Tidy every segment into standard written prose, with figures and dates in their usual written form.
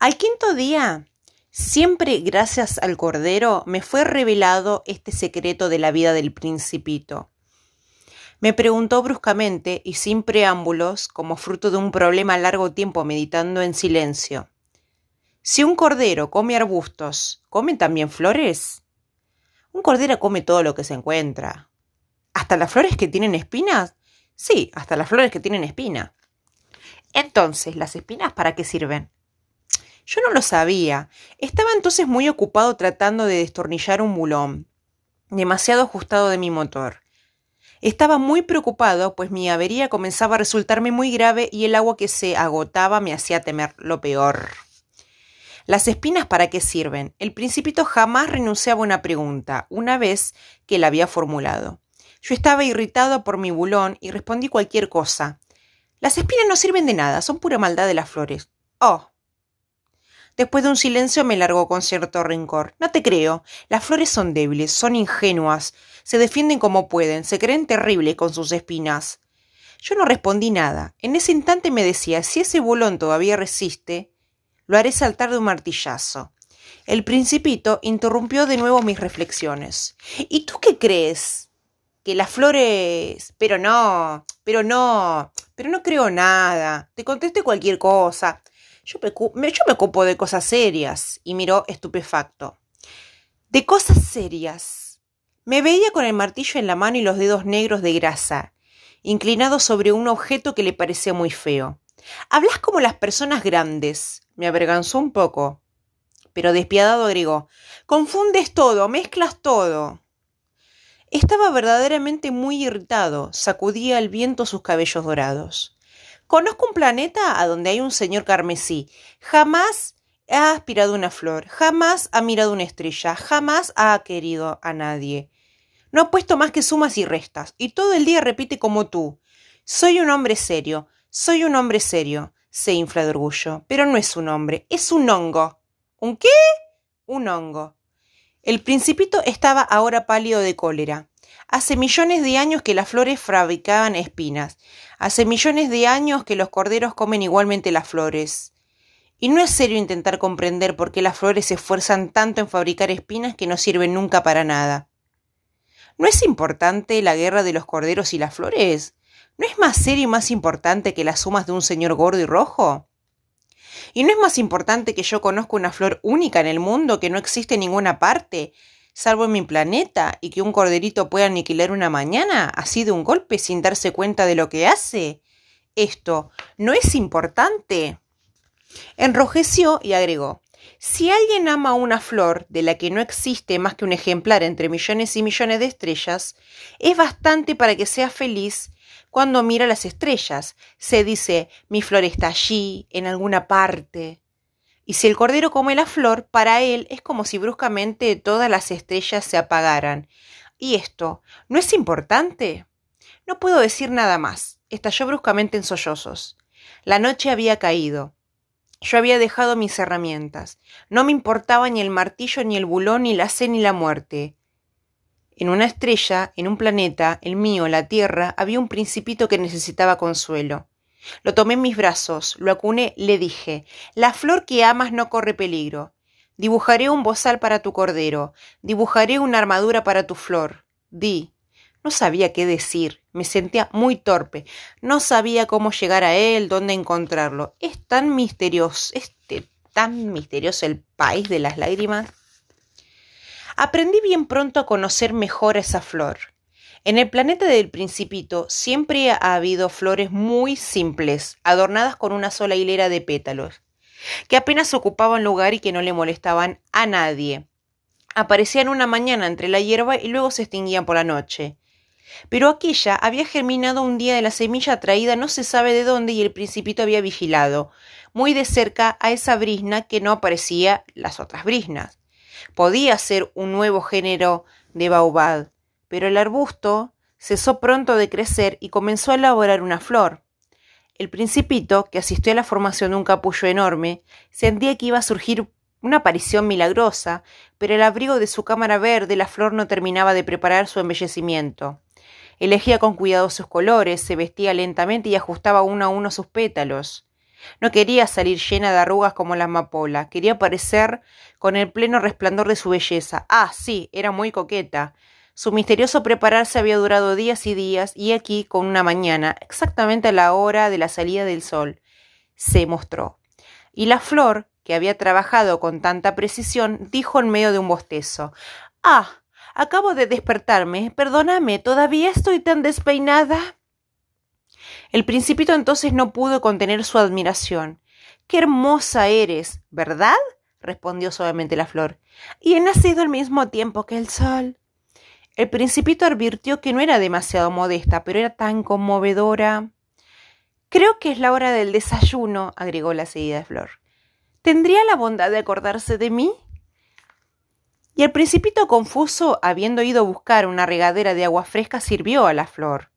Al quinto día, siempre gracias al Cordero, me fue revelado este secreto de la vida del principito. Me preguntó bruscamente y sin preámbulos, como fruto de un problema largo tiempo meditando en silencio: si un cordero come arbustos, ¿come también flores? Un cordero come todo lo que se encuentra. ¿Hasta las flores que tienen espinas? Sí, hasta las flores que tienen espina. Entonces, ¿las espinas para qué sirven? Yo no lo sabía. Estaba entonces muy ocupado tratando de destornillar un mulón, demasiado ajustado de mi motor. Estaba muy preocupado, pues mi avería comenzaba a resultarme muy grave y el agua que se agotaba me hacía temer lo peor. ¿Las espinas para qué sirven? El principito jamás renunciaba a una pregunta, una vez que la había formulado. Yo estaba irritado por mi bulón y respondí cualquier cosa. Las espinas no sirven de nada, son pura maldad de las flores. Oh. Después de un silencio me largó con cierto rencor. No te creo. Las flores son débiles, son ingenuas, se defienden como pueden, se creen terribles con sus espinas. Yo no respondí nada. En ese instante me decía: si ese bolón todavía resiste, lo haré saltar de un martillazo. El principito interrumpió de nuevo mis reflexiones. ¿Y tú qué crees? Que las flores... Pero no creo nada. Te contesté cualquier cosa. Yo me ocupo de cosas serias. Y miró estupefacto. De cosas serias. Me veía con el martillo en la mano y los dedos negros de grasa, inclinado sobre un objeto que le parecía muy feo. Hablas como las personas grandes. Me avergonzó un poco, pero despiadado agregó: confundes todo, mezclas todo. Estaba verdaderamente muy irritado. Sacudía al viento sus cabellos dorados. Conozco un planeta a donde hay un señor carmesí. Jamás ha aspirado una flor, jamás ha mirado una estrella, jamás ha querido a nadie. No ha puesto más que sumas y restas, y todo el día repite como tú: soy un hombre serio, soy un hombre serio. Se infla de orgullo, pero no es un hombre, es un hongo. ¿Un qué? Un hongo. El principito estaba ahora pálido de cólera. Hace millones de años que las flores fabricaban espinas. Hace millones de años que los corderos comen igualmente las flores. Y no es serio intentar comprender por qué las flores se esfuerzan tanto en fabricar espinas que no sirven nunca para nada. ¿No es importante la guerra de los corderos y las flores? ¿No es más serio y más importante que las sumas de un señor gordo y rojo? ¿Y no es más importante que yo conozco una flor única en el mundo que no existe en ninguna parte, salvo en mi planeta, y que un corderito pueda aniquilar una mañana, así de un golpe, sin darse cuenta de lo que hace? ¿Esto no es importante? Enrojeció y agregó: si alguien ama una flor de la que no existe más que un ejemplar entre millones y millones de estrellas, es bastante para que sea feliz cuando mira las estrellas. Se dice: mi flor está allí, en alguna parte. Y si el cordero come la flor, para él es como si bruscamente todas las estrellas se apagaran. ¿Y esto no es importante? No puedo decir nada más. Estalló bruscamente en sollozos. La noche había caído. Yo había dejado mis herramientas. No me importaba ni el martillo, ni el bulón, ni la sed, ni la muerte. En una estrella, en un planeta, el mío, la Tierra, había un principito que necesitaba consuelo. Lo tomé en mis brazos, lo acuné, le dije: la flor que amas no corre peligro. Dibujaré un bozal para tu cordero, dibujaré una armadura para tu flor. Di. No sabía qué decir, me sentía muy torpe, no sabía cómo llegar a él, dónde encontrarlo. Es tan misterioso, el país de las lágrimas. Aprendí bien pronto a conocer mejor a esa flor. En el planeta del principito siempre ha habido flores muy simples, adornadas con una sola hilera de pétalos, que apenas ocupaban lugar y que no le molestaban a nadie. Aparecían una mañana entre la hierba y luego se extinguían por la noche. Pero aquella había germinado un día de la semilla traída no se sabe de dónde, y el principito había vigilado muy de cerca a esa brizna que no aparecía las otras briznas. Podía ser un nuevo género de baobab, pero el arbusto cesó pronto de crecer y comenzó a elaborar una flor. El principito, que asistió a la formación de un capullo enorme, sentía que iba a surgir una aparición milagrosa, pero el abrigo de su cámara verde, la flor no terminaba de preparar su embellecimiento. Elegía con cuidado sus colores, se vestía lentamente y ajustaba uno a uno sus pétalos. No quería salir llena de arrugas como la amapola, quería aparecer con el pleno resplandor de su belleza. Ah, sí, era muy coqueta. Su misterioso prepararse había durado días y días, y aquí, con una mañana, exactamente a la hora de la salida del sol, se mostró. Y la flor, que había trabajado con tanta precisión, dijo en medio de un bostezo: «Ah, acabo de despertarme, perdóname, ¿todavía estoy tan despeinada?». El principito entonces no pudo contener su admiración. «¡Qué hermosa eres!», ¿verdad?, respondió suavemente la flor. «Y he nacido al mismo tiempo que el sol». El principito advirtió que no era demasiado modesta, pero era tan conmovedora. «Creo que es la hora del desayuno», agregó la seguida flor. «¿Tendría la bondad de acordarse de mí?». Y el principito, confuso, habiendo ido a buscar una regadera de agua fresca, sirvió a la flor.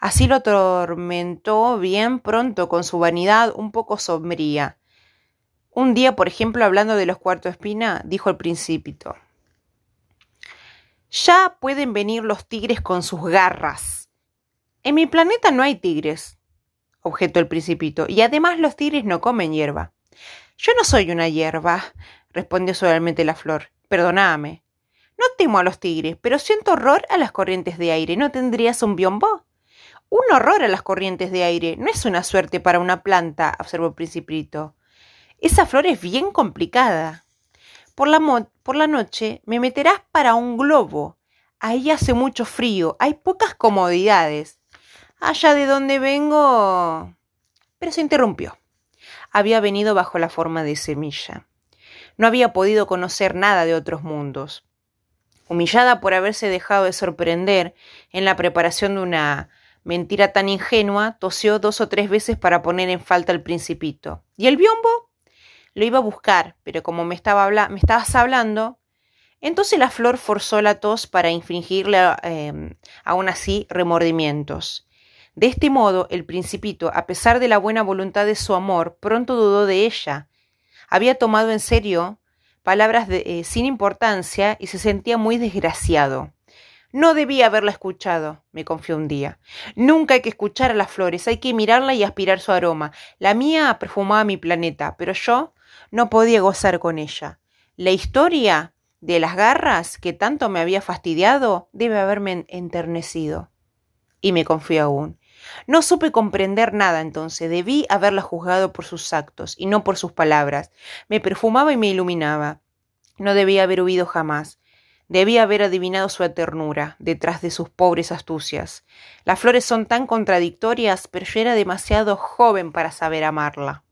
Así lo atormentó bien pronto con su vanidad un poco sombría. Un día, por ejemplo, hablando de los cuartoespina, dijo el principito: «Ya pueden venir los tigres con sus garras». «En mi planeta no hay tigres», objetó el principito, «y además los tigres no comen hierba». «Yo no soy una hierba», respondió suavemente la flor. «Perdóname. No temo a los tigres, pero siento horror a las corrientes de aire. ¿No tendrías un biombo?». «Un horror a las corrientes de aire no es una suerte para una planta», observó el principito. «Esa flor es bien complicada. Por la noche me meterás para un globo. Ahí hace mucho frío, hay pocas comodidades. Allá de donde vengo...». Pero se interrumpió. Había venido bajo la forma de semilla. No había podido conocer nada de otros mundos. Humillada por haberse dejado de sorprender en la preparación de una mentira tan ingenua, tosió 2 o 3 veces para poner en falta al principito. ¿Y el biombo? Lo iba a buscar, pero como me estabas hablando, entonces la flor forzó la tos para infringirle aún así remordimientos. De este modo, el principito, a pesar de la buena voluntad de su amor, pronto dudó de ella. Había tomado en serio palabras sin importancia y se sentía muy desgraciado. «No debía haberla escuchado», me confió un día. «Nunca hay que escuchar a las flores, hay que mirarla y aspirar su aroma. La mía perfumaba mi planeta, pero yo no podía gozar con ella. La historia de las garras, que tanto me había fastidiado, debe haberme enternecido». Y me confió aún: «No supe comprender nada entonces, debí haberla juzgado por sus actos y no por sus palabras. Me perfumaba y me iluminaba. No debía haber huido jamás. Debía haber adivinado su ternura detrás de sus pobres astucias. Las flores son tan contradictorias, pero yo era demasiado joven para saber amarla».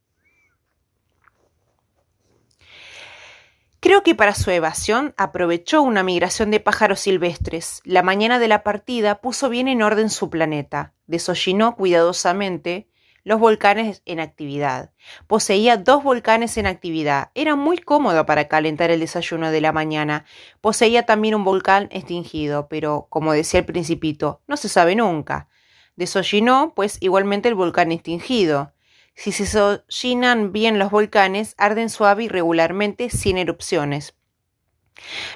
Creo que para su evasión aprovechó una migración de pájaros silvestres. La mañana de la partida puso bien en orden su planeta. Deshollinó cuidadosamente los volcanes en actividad. Poseía 2 volcanes en actividad. Era muy cómodo para calentar el desayuno de la mañana. Poseía también un volcán extinguido, pero, como decía el principito, no se sabe nunca. Deshollinó, pues, igualmente el volcán extinguido. Si se desollinan bien los volcanes, arden suave y regularmente, sin erupciones.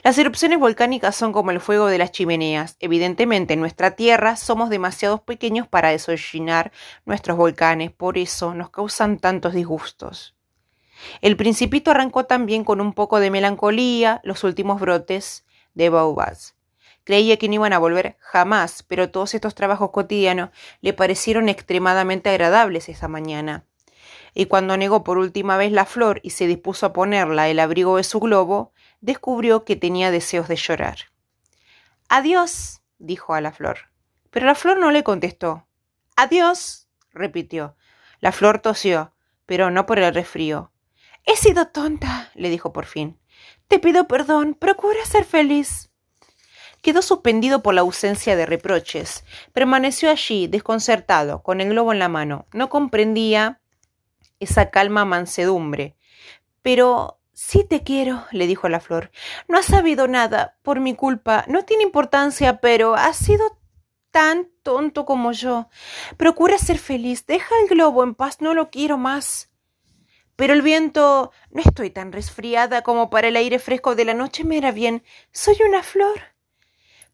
Las erupciones volcánicas son como el fuego de las chimeneas. Evidentemente, en nuestra Tierra somos demasiado pequeños para desollinar nuestros volcanes, por eso nos causan tantos disgustos. El principito arrancó también con un poco de melancolía los últimos brotes de baobás. Creía que no iban a volver jamás, pero todos estos trabajos cotidianos le parecieron extremadamente agradables esa mañana. Y cuando negó por última vez la flor y se dispuso a ponerla el abrigo de su globo, descubrió que tenía deseos de llorar. «Adiós», dijo a la flor. Pero la flor no le contestó. «Adiós», repitió. La flor tosió, pero no por el resfrío. «He sido tonta», le dijo por fin. «Te pido perdón, procura ser feliz». Quedó suspendido por la ausencia de reproches. Permaneció allí, desconcertado, con el globo en la mano. No comprendía esa calma mansedumbre. «Pero sí te quiero», le dijo a la flor. «No has sabido nada por mi culpa. No tiene importancia, pero has sido tan tonto como yo. Procura ser feliz. Deja el globo en paz. No lo quiero más». «Pero el viento... No estoy tan resfriada como para el aire fresco de la noche. Me hará bien. Soy una flor».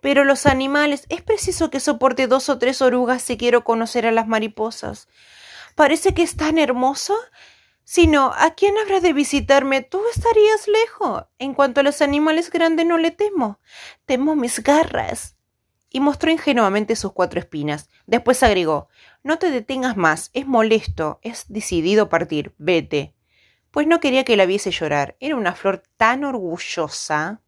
«Pero los animales... Es preciso que soporte 2 o 3 orugas si quiero conocer a las mariposas». parece que es tan hermoso. Sino, ¿a quién habrá de visitarme? Tú estarías lejos. En cuanto a los animales grandes no le temo. Temo mis garras. Y mostró ingenuamente sus 4 espinas. Después agregó, no te detengas más, es molesto, es decidido partir, vete. Pues no quería que la viese llorar, era una flor tan orgullosa.